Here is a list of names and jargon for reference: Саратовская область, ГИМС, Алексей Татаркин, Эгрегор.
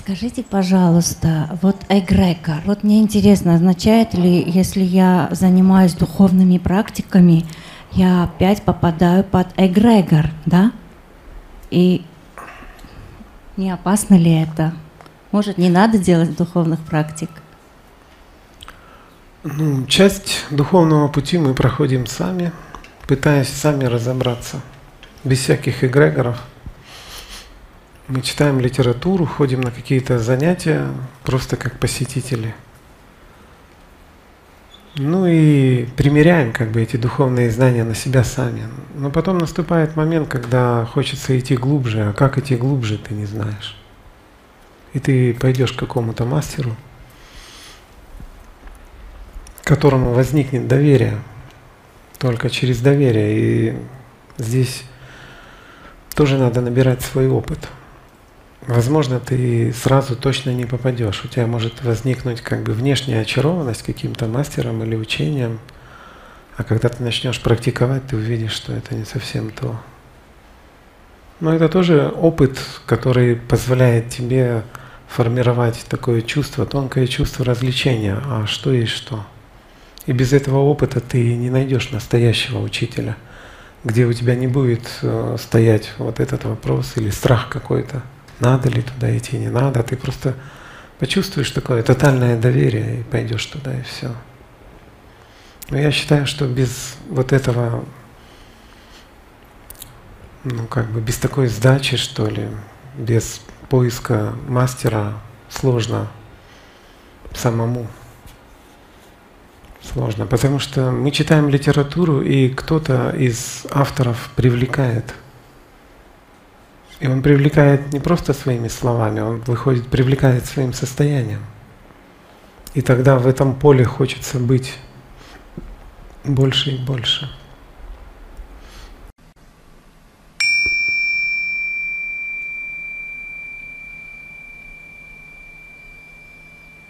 Скажите, пожалуйста, вот эгрегор, вот мне интересно, означает ли, если я занимаюсь духовными практиками, я опять попадаю под эгрегор, да? И не опасно ли это? Может, не надо делать духовных практик? Ну, часть духовного пути мы проходим сами, пытаясь сами разобраться, без всяких эгрегоров. Мы читаем литературу, ходим на какие-то занятия, просто как посетители. Ну и примеряем как бы эти духовные знания на себя сами. Но потом наступает момент, когда хочется идти глубже, а как идти глубже, ты не знаешь. И ты пойдешь к какому-то мастеру, которому возникнет доверие, только через доверие. И здесь тоже надо набирать свой опыт. Возможно, ты сразу точно не попадешь. У тебя может возникнуть как бы внешняя очарованность каким-то мастером или учением. А когда ты начнешь практиковать, ты увидишь, что это не совсем то. Но это тоже опыт, который позволяет тебе формировать такое чувство, тонкое чувство различения, а что есть что. И без этого опыта ты не найдешь настоящего учителя, где у тебя не будет стоять вот этот вопрос или страх какой-то. Надо ли туда идти, не надо, ты просто почувствуешь такое тотальное доверие и пойдешь туда, и все. Но я считаю, что без вот этого, ну как бы без такой сдачи, что ли, без поиска мастера сложно самому. Сложно, потому что мы читаем литературу, и кто-то из авторов привлекает. И он привлекает не просто своими словами, он выходит, привлекает своим состоянием. И тогда в этом поле хочется быть больше и больше.